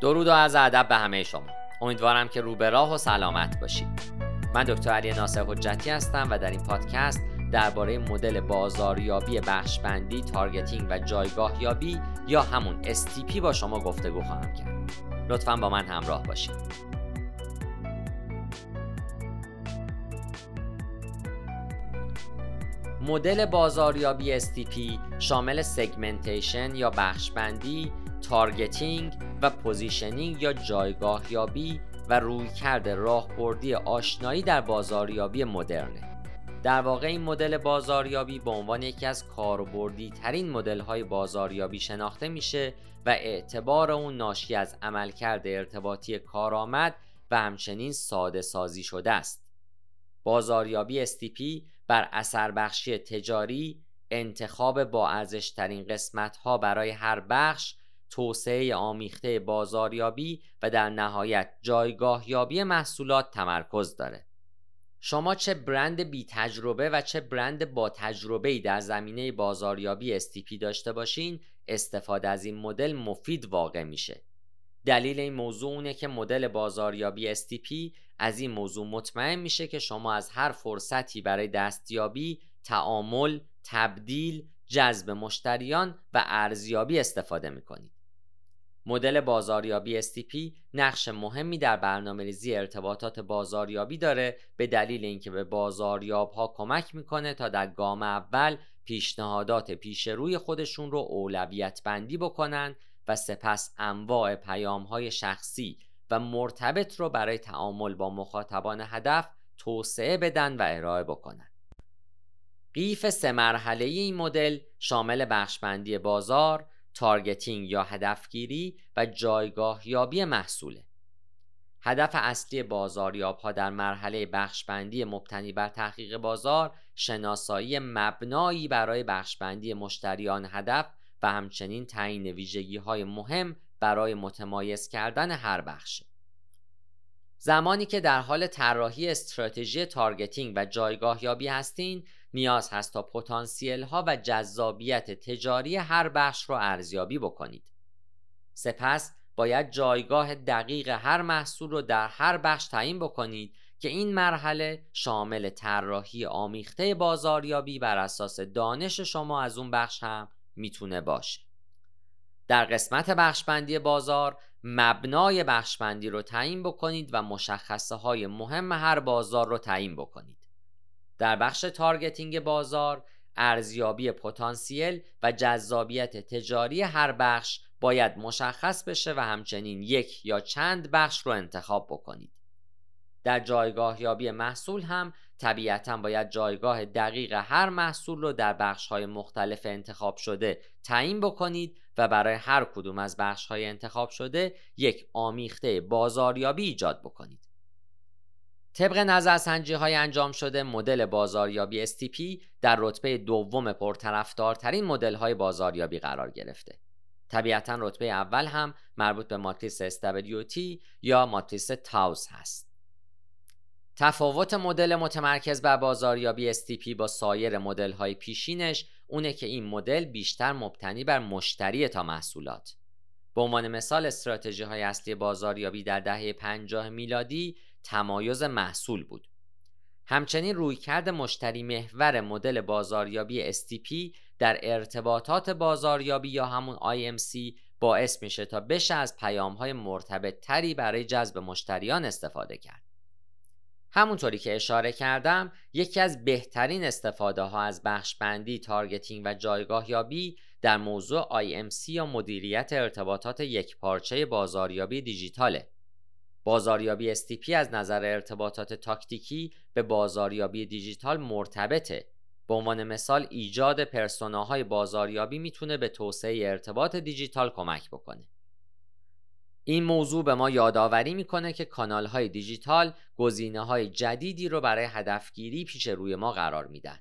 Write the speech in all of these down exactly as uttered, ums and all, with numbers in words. درود و عرض ادب به همه شما. امیدوارم که رو به راه و سلامت باشید. من دکتر علی ناصر حجتی هستم و در این پادکست درباره مدل بازاریابی بخشبندی، تارگتینگ و جایگاه یابی یا همون اس تی پی با شما گفتگو خواهم کرد. لطفاً با من همراه باشید. مدل بازاریابی اس تی پی شامل سگمنتیشن یا بخشبندی، تارگتینگ و پوزیشنینگ یا جایگاه یابی و رویکرد راهبردی آشنایی در بازاریابی مدرنه. در واقع این مدل بازاریابی به عنوان یکی از کاربردی ترین مدل‌های بازاریابی شناخته میشه و اعتبار اون ناشی از عملکرد ارتباطی کارآمد و همچنین ساده سازی شده است. بازاریابی اس تی پی بر اثر بخشی تجاری، انتخاب با ارزش ترین قسمت ها برای هر بخش، توسعه آمیخته بازاریابی و در نهایت جایگاه یابی محصولات تمرکز داره. شما چه برند بی تجربه و چه برند با تجربه‌ای در زمینه بازاریابی اس تی پی داشته باشین، استفاده از این مدل مفید واقع میشه. دلیل این موضوع اونه که مدل بازاریابی اس تی پی از این موضوع مطمئن میشه که شما از هر فرصتی برای دستیابی، تعامل، تبدیل، جذب مشتریان و ارزیابی استفاده میکنید. مدل بازاریابی اس تی پی نقش مهمی در برنامه‌ریزی ارتباطات بازاریابی داره به دلیل اینکه به بازاریاب‌ها کمک میکنه تا در گام اول پیشنهادات پیش روی خودشون رو اولویت بندی بکنن و سپس انواع پیام‌های شخصی و مرتبط رو برای تعامل با مخاطبان هدف توسعه بدن و ارائه بکنن. قیف سه مرحله‌ای این مدل شامل بخشبندی بازار، تارگتینگ یا هدفگیری و جایگاه یابی محصوله. هدف اصلی بازاریاب‌ها در مرحله بخشبندی مبتنی بر تحقیق بازار، شناسایی مبنایی برای بخشبندی مشتریان هدف و همچنین تعیین ویژگی‌های مهم برای متمایز کردن هر بخش. زمانی که در حال طراحی استراتژی تارگتینگ و جایگاه یابی هستین، نیاز هست تا پتانسیل‌ها و جذابیت تجاری هر بخش را ارزیابی بکنید. سپس باید جایگاه دقیق هر محصول رو در هر بخش تعیین بکنید که این مرحله شامل طراحی آمیخته بازاریابی بر اساس دانش شما از اون بخش هم میتونه باشه. در قسمت بخشبندی بازار، مبنای بخشبندی رو تعیین بکنید و مشخصه های مهم هر بازار رو تعیین بکنید. در بخش تارگتینگ بازار، ارزیابی پتانسیل و جذابیت تجاری هر بخش باید مشخص بشه و همچنین یک یا چند بخش رو انتخاب بکنید. در جایگاه یابی محصول هم طبیعتاً باید جایگاه دقیق هر محصول رو در بخش‌های مختلف انتخاب شده تعیین بکنید و برای هر کدوم از بخش‌های انتخاب شده یک آمیخته بازاریابی ایجاد بکنید. طبق نظرسنجی‌های انجام شده، مدل بازاریابی اس تی پی در رتبه دوم پرطرفدارترین مدل‌های بازاریابی قرار گرفته. طبیعتاً رتبه اول هم مربوط به ماتریس اس دبلیو تی یا ماتریس تاوس هست. تفاوت مدل متمرکز بر بازاریابی اس تی پی با سایر مدل‌های پیشینش اونه که این مدل بیشتر مبتنی بر مشتری تا محصولات. به عنوان مثال، استراتژی‌های اصلی بازاریابی در دهه پنجاه میلادی تمایز محصول بود. همچنین رویکرد مشتری محور مدل بازاریابی اس تی پی در ارتباطات بازاریابی یا همون آی ام سی باعث میشه تا بشه از پیام‌های مرتبط تری برای جذب مشتریان استفاده کرد. همونطوری که اشاره کردم، یکی از بهترین استفاده ها از بخشبندی، تارگتینگ و جایگاه یابی در موضوع آی ام سی یا مدیریت ارتباطات یکپارچه بازاریابی دیجیتاله. بازاریابی اس تی پی از نظر ارتباطات تاکتیکی به بازاریابی دیجیتال مرتبطه. به عنوان مثال، ایجاد پرسوناهای بازاریابی میتونه به توسعه ارتباط دیجیتال کمک بکنه. این موضوع به ما یادآوری میکنه که کانال‌های دیجیتال گزینه‌های جدیدی رو برای هدفگیری پیش روی ما قرار میدن.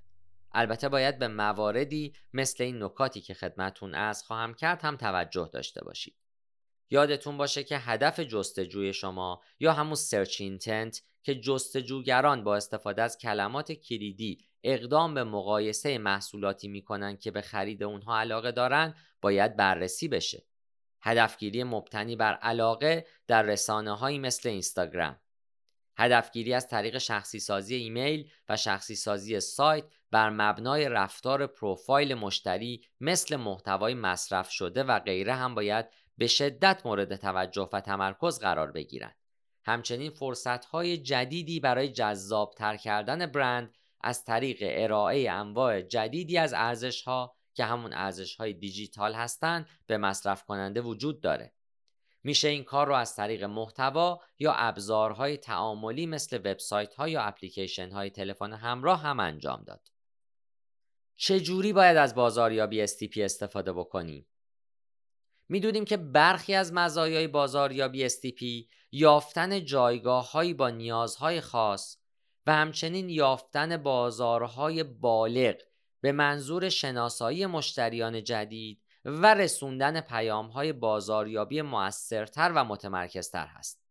البته باید به مواردی مثل این نکاتی که خدمتتون عرض خواهم کرد هم توجه داشته باشید. یادتون باشه که هدف جستجوی شما یا همون سرچ اینتنت که جستجوگران با استفاده از کلمات کلیدی اقدام به مقایسه محصولاتی میکنن که به خرید اونها علاقه دارن، باید بررسی بشه. هدفگیری مبتنی بر علاقه در رسانه‌هایی مثل اینستاگرام، هدفگیری از طریق شخصی سازی ایمیل و شخصی سازی سایت بر مبنای رفتار پروفایل مشتری مثل محتوای مصرف شده و غیره هم باید به شدت مورد توجه و تمرکز قرار بگیرند. همچنین فرصت‌های جدیدی برای جذاب‌تر کردن برند از طریق ارائه انواع جدیدی از ارزش‌ها که همون ارزش‌های دیجیتال هستند به مصرف کننده وجود داره. میشه این کار رو از طریق محتوا یا ابزارهای تعاملی مثل وبسایت‌ها یا اپلیکیشن‌های تلفن همراه هم انجام داد. چجوری باید از بازاریابی اس تی پی استفاده بکنیم؟ میدونیم که برخی از مزایای بازاریابی اس تی پی یافتن جایگاه‌هایی با نیازهای خاص و همچنین یافتن بازارهای بالغ به منظور شناسایی مشتریان جدید و رسوندن پیام‌های بازاریابی مؤثرتر و متمرکزتر هست.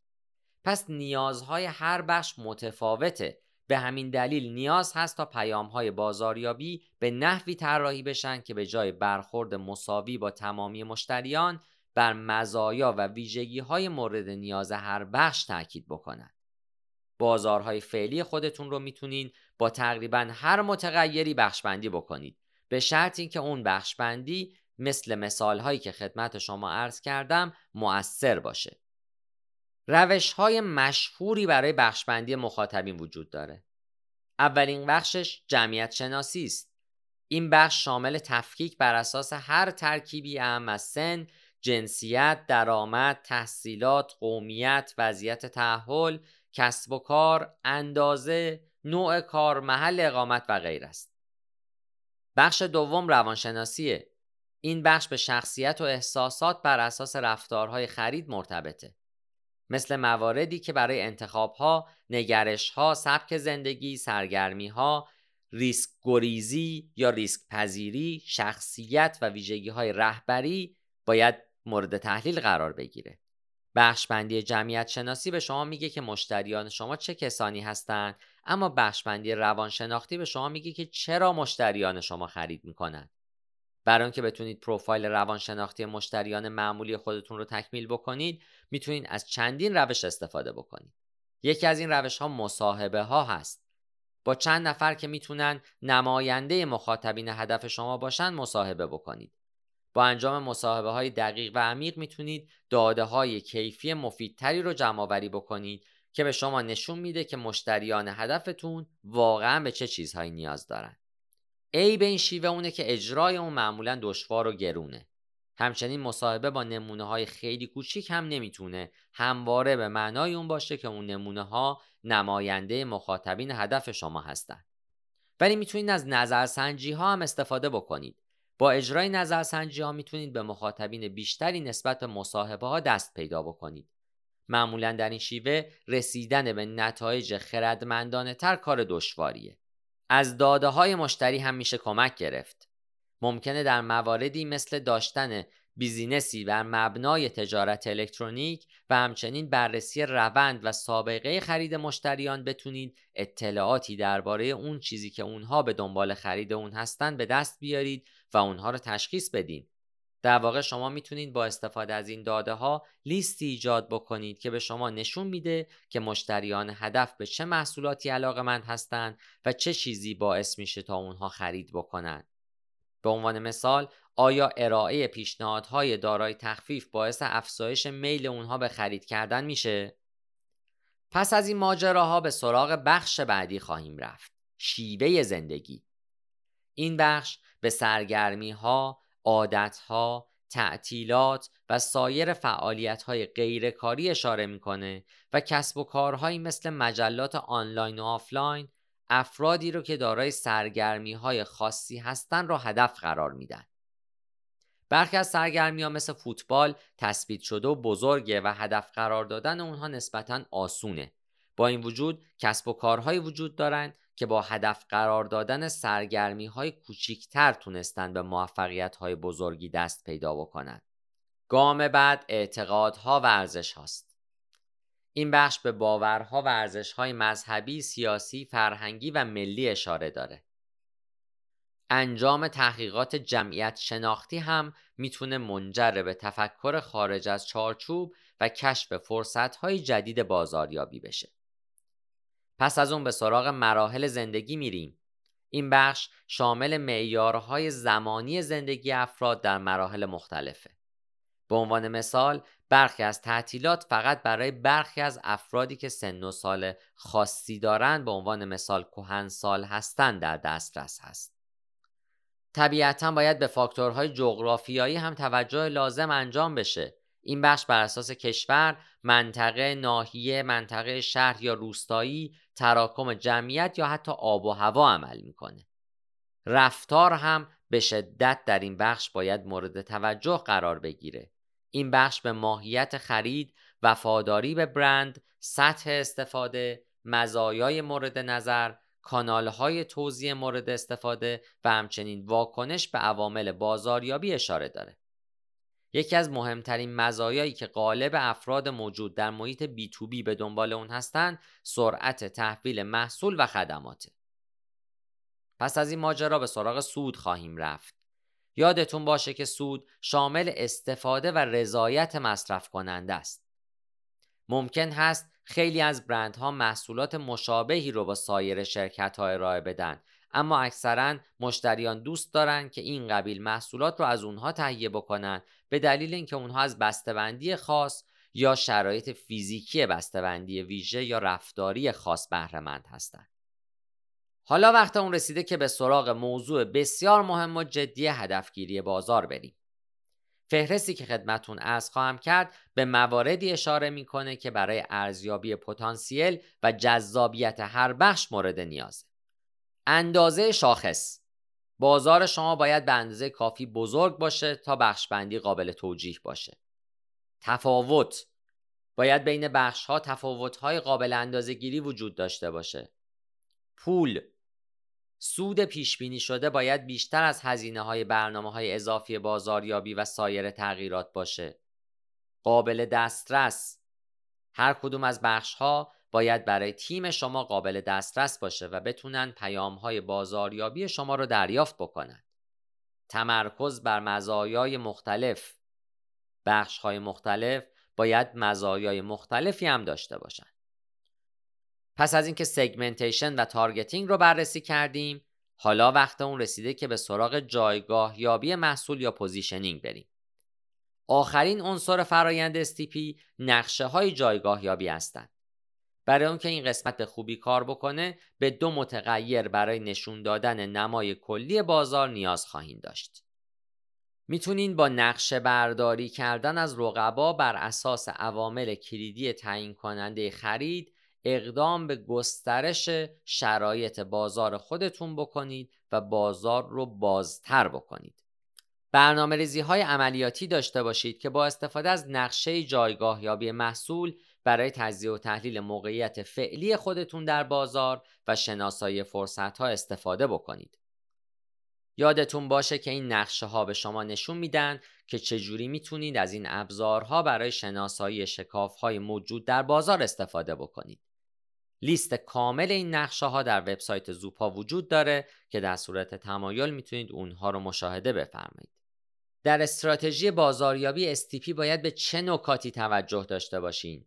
پس نیازهای هر بخش متفاوته. به همین دلیل نیاز هست تا پیام‌های بازاریابی به نحوی طراحی بشن که به جای برخورد مساوی با تمامی مشتریان بر مزایا و ویژگی‌های مورد نیاز هر بخش تاکید بکنن. بازارهای فعلی خودتون رو میتونین با تقریباً هر متغیری بخشبندی بکنید، به شرط اینکه اون بخشبندی مثل مثال‌هایی که خدمت شما عرض کردم مؤثر باشه. روش‌های مشهوری برای بخشبندی مخاطبین وجود داره. اولین بخشش جمعیت شناسی است. این بخش شامل تفکیک بر اساس هر ترکیبی اعم از سن، جنسیت، درآمد، تحصیلات، قومیت، وضعیت تأهل، کسب و کار، اندازه، نوع کار، محل اقامت و غیره است. بخش دوم روانشناسیه. این بخش به شخصیت و احساسات بر اساس رفتارهای خرید مرتبطه، مثل مواردی که برای انتخاب‌ها، نگرش‌ها، سبک زندگی، سرگرمی‌ها، ریسک گریزی یا ریسک پذیری، شخصیت و ویژگی‌های رهبری باید مورد تحلیل قرار بگیره. بخشبندی جمعیت شناسی به شما میگه که مشتریان شما چه کسانی هستند، اما بخشبندی روانشناختی به شما میگه که چرا مشتریان شما خرید میکنن. برای اون که بتونید پروفایل روانشناختی مشتریان معمولی خودتون رو تکمیل بکنید، میتونید از چندین روش استفاده بکنید. یکی از این روش ها مصاحبه ها هست. با چند نفر که میتونن نماینده مخاطبین هدف شما باشن مصاحبه بکنید. با انجام مصاحبه های دقیق و عمیق میتونید داده های کیفی مفیدتری رو جمع آوری بکنید که به شما نشون میده که مشتریان هدفتون واقعا به چه چیزهایی نیاز دارن. عیب این شیوه اونه که اجرای اون معمولا دشوار و گرونه. همچنین مصاحبه با نمونه‌های خیلی کوچیک هم نمیتونه همواره به معنای اون باشه که اون نمونه‌ها نماینده مخاطبین هدف شما هستن. ولی میتونید از نظرسنجی‌ها هم استفاده بکنید. با اجرای نظرسنجی‌ها میتونید به مخاطبین بیشتری نسبت به مصاحبه‌ها دست پیدا بکنید. معمولا در این شیوه رسیدن به نتایج خردمندانه‌تر کار دشواریه. از داده های مشتری هم میشه کمک گرفت. ممکنه در مواردی مثل داشتن بیزینسی بر مبنای تجارت الکترونیک و همچنین بررسی روند و سابقه خرید مشتریان بتونید اطلاعاتی درباره اون چیزی که اونها به دنبال خرید اون هستن به دست بیارید و اونها رو تشخیص بدین. در واقع شما میتونید با استفاده از این داده ها لیستی ایجاد بکنید که به شما نشون میده که مشتریان هدف به چه محصولاتی علاقه‌مند هستند و چه چیزی باعث میشه تا اونها خرید بکنن. به عنوان مثال، آیا ارائه پیشنهادهای دارای تخفیف باعث افزایش میل اونها به خرید کردن میشه؟ پس از این ماجراها به سراغ بخش بعدی خواهیم رفت، شیوه زندگی. این بخش به سرگرمی‌ها، عادت‌ها، تعطیلات و سایر فعالیت‌های غیرکاری اشاره می‌کنه و کسب و کارهایی مثل مجلات آنلاین و آفلاین افرادی رو که دارای سرگرمی‌های خاصی هستن رو هدف قرار میدن. برخی از سرگرمی‌ها مثل فوتبال تثبیت شده و بزرگه و هدف قرار دادن اونها نسبتاً آسونه. با این وجود کسب و کارهایی وجود دارن که با هدف قرار دادن سرگرمی‌های کوچکتر تونستن به موفقیت‌های بزرگی دست پیدا بکنن. گام بعد اعتقادها و ارزش‌هاست. این بخش به باورها و ارزش‌های مذهبی، سیاسی، فرهنگی و ملی اشاره داره. انجام تحقیقات جمعیت شناختی هم میتونه منجر به تفکر خارج از چارچوب و کشف فرصت‌های جدید بازاریابی بشه. پس از اون به سراغ مراحل زندگی میریم. این بخش شامل معیارهای زمانی زندگی افراد در مراحل مختلفه. به عنوان مثال، برخی از تعطیلات فقط برای برخی از افرادی که سن و سال خاصی دارند، به عنوان مثال کهنسال هستند، در دسترس هست. طبیعتاً باید به فاکتورهای جغرافیایی هم توجه لازم انجام بشه. این بخش بر اساس کشور، منطقه، ناحیه، منطقه شهر یا روستایی، تراکم جمعیت یا حتی آب و هوا عمل میکنه. رفتار هم به شدت در این بخش باید مورد توجه قرار بگیره. این بخش به ماهیت خرید، وفاداری به برند، سطح استفاده، مزایای مورد نظر، کانال‌های توزیع مورد استفاده و همچنین واکنش به عوامل بازاریابی اشاره داره. یکی از مهمترین مزایایی که غالب افراد موجود در محیط بی تو بی به دنبال اون هستن، سرعت تحویل محصول و خدماته. پس از این ماجرا به سراغ سود خواهیم رفت. یادتون باشه که سود شامل استفاده و رضایت مصرف کننده است. ممکن هست خیلی از برندها محصولات مشابهی رو با سایر شرکت‌ها ارائه بدن، اما اکثراً مشتریان دوست دارن که این قبیل محصولات رو از اونها تهیه بکنن، به دلیل اینکه اونها از بسته‌بندی خاص یا شرایط فیزیکی بسته‌بندی ویژه یا رفتاری خاص بهره‌مند هستند. حالا وقت اون رسیده که به سراغ موضوع بسیار مهم و جدی هدفگیری بازار بریم. فهرستی که خدمتون عرض خواهم کرد به مواردی اشاره میکنه که برای ارزیابی پتانسیل و جذابیت هر بخش مورد نیازه. اندازه شاخص: بازار شما باید به اندازه کافی بزرگ باشه تا بخشبندی قابل توجیه باشه. تفاوت: باید بین بخش‌ها تفاوت‌های قابل اندازه‌گیری وجود داشته باشه. پول: سود پیشبینی شده باید بیشتر از هزینه‌های برنامه‌های اضافی بازاریابی و سایر تغییرات باشه. قابل دسترس: هر کدوم از بخش‌ها باید برای تیم شما قابل دسترس باشه و بتونن پیام‌های بازاریابی شما رو دریافت بکنن. تمرکز بر مزایای مختلف: بخش‌های مختلف باید مزایای مختلفی هم داشته باشن. پس از اینکه سگمنتیشن و تارگتینگ رو بررسی کردیم، حالا وقت اون رسیده که به سراغ جایگاه یابی محصول یا پوزیشنینگ بریم. آخرین عنصر فرایند اس تی پی نقشه‌های جایگاه یابی هستند. برای اون که این قسمت به خوبی کار بکنه، به دو متغیر برای نشون دادن نمای کلی بازار نیاز خواهید داشت. میتونین با نقشه برداری کردن از رقبا بر اساس عوامل کلیدی تعیین کننده خرید اقدام به گسترش شرایط بازار خودتون بکنید و بازار رو بازتر بکنید. برنامه‌ریزی‌های عملیاتی داشته باشید که با استفاده از نقشه جایگاه یابی محصول برای تجزیه و تحلیل موقعیت فعلی خودتون در بازار و شناسایی فرصت‌ها استفاده بکنید. یادتون باشه که این نقشه‌ها به شما نشون میدن که چجوری میتونید از این ابزارها برای شناسایی شکاف‌های موجود در بازار استفاده بکنید. لیست کامل این نقشه‌ها در وبسایت زوپا وجود داره که در صورت تمایل میتونید اونها رو مشاهده بفرمایید. در استراتژی بازاریابی اس تی پی باید به چه نکاتی توجه داشته باشین؟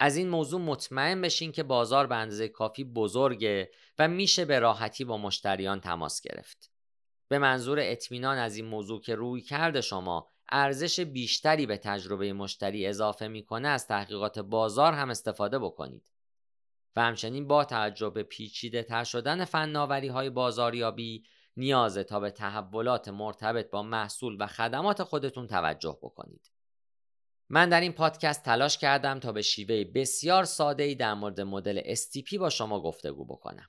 از این موضوع مطمئن بشین که بازار به اندازه کافی بزرگه و میشه به راحتی با مشتریان تماس گرفت. به منظور اطمینان از این موضوع که روی کرد شما ارزش بیشتری به تجربه مشتری اضافه میکنه، از تحقیقات بازار هم استفاده بکنید. و همچنین با توجه به پیچیده تر شدن فناوری های بازاریابی، نیازه تا به تحولات مرتبط با محصول و خدمات خودتون توجه بکنید. من در این پادکست تلاش کردم تا به شیوه بسیار ساده‌ای در مورد مدل اس تی پی با شما گفتگو بکنم.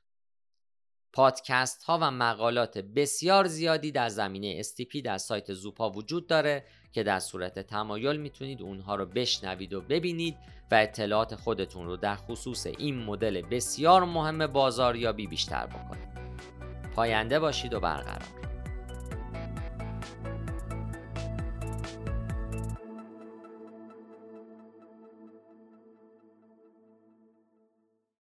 پادکست ها و مقالات بسیار زیادی در زمینه اس تی پی در سایت زوپا وجود داره که در صورت تمایل میتونید اونها رو بشنوید و ببینید و اطلاعات خودتون رو در خصوص این مدل بسیار مهم بازاریابی بیشتر بکنید. پاینده باشید و برقرار.